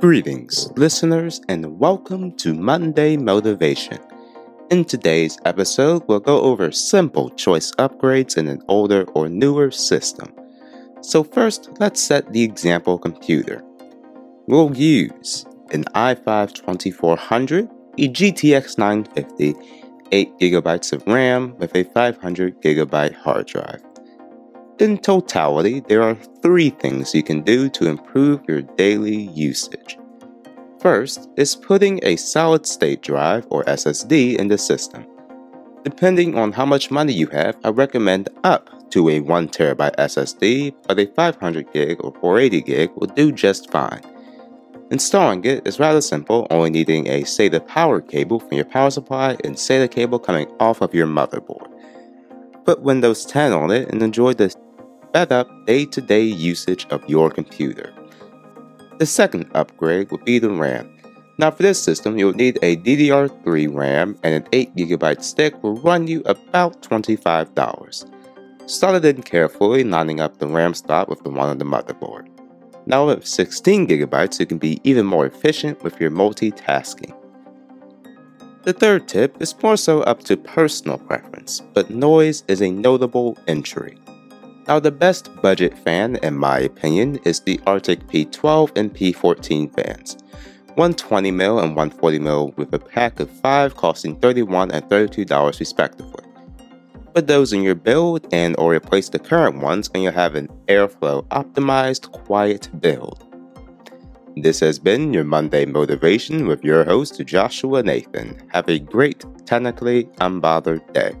Greetings, listeners, and welcome to Monday Motivation. In today's episode, we'll go over simple choice upgrades in an older or newer system. So first, let's set the example computer. We'll use an i5-2400, a GTX 950, 8GB of RAM with a 500GB hard drive. In totality, there are three things you can do to improve your daily usage. First is putting a solid-state drive or SSD in the system. Depending on how much money you have, I recommend up to a 1TB SSD, but a 500GB or 480GB will do just fine. Installing it is rather simple, only needing a SATA power cable from your power supply and SATA cable coming off of your motherboard. Put Windows 10 on it and enjoy the sped up day-to-day usage of your computer. The second upgrade would be the RAM. Now for this system, you'll need a DDR3 RAM and an 8GB stick will run you about $25. Slot it in carefully, lining up the RAM slot with the one on the motherboard. Now with 16GB, you can be even more efficient with your multitasking. The third tip is more so up to personal preference, but noise is a notable entry. Now the best budget fan, in my opinion, is the Arctic P12 and P14 fans. One 20mm and one 40mm with a pack of 5 costing $31 and $32 respectively. Put those in your build and or replace the current ones and you'll have an airflow optimized quiet build. This has been your Monday Motivation with your host, Joshua Nathan. Have a great, technically unbothered day.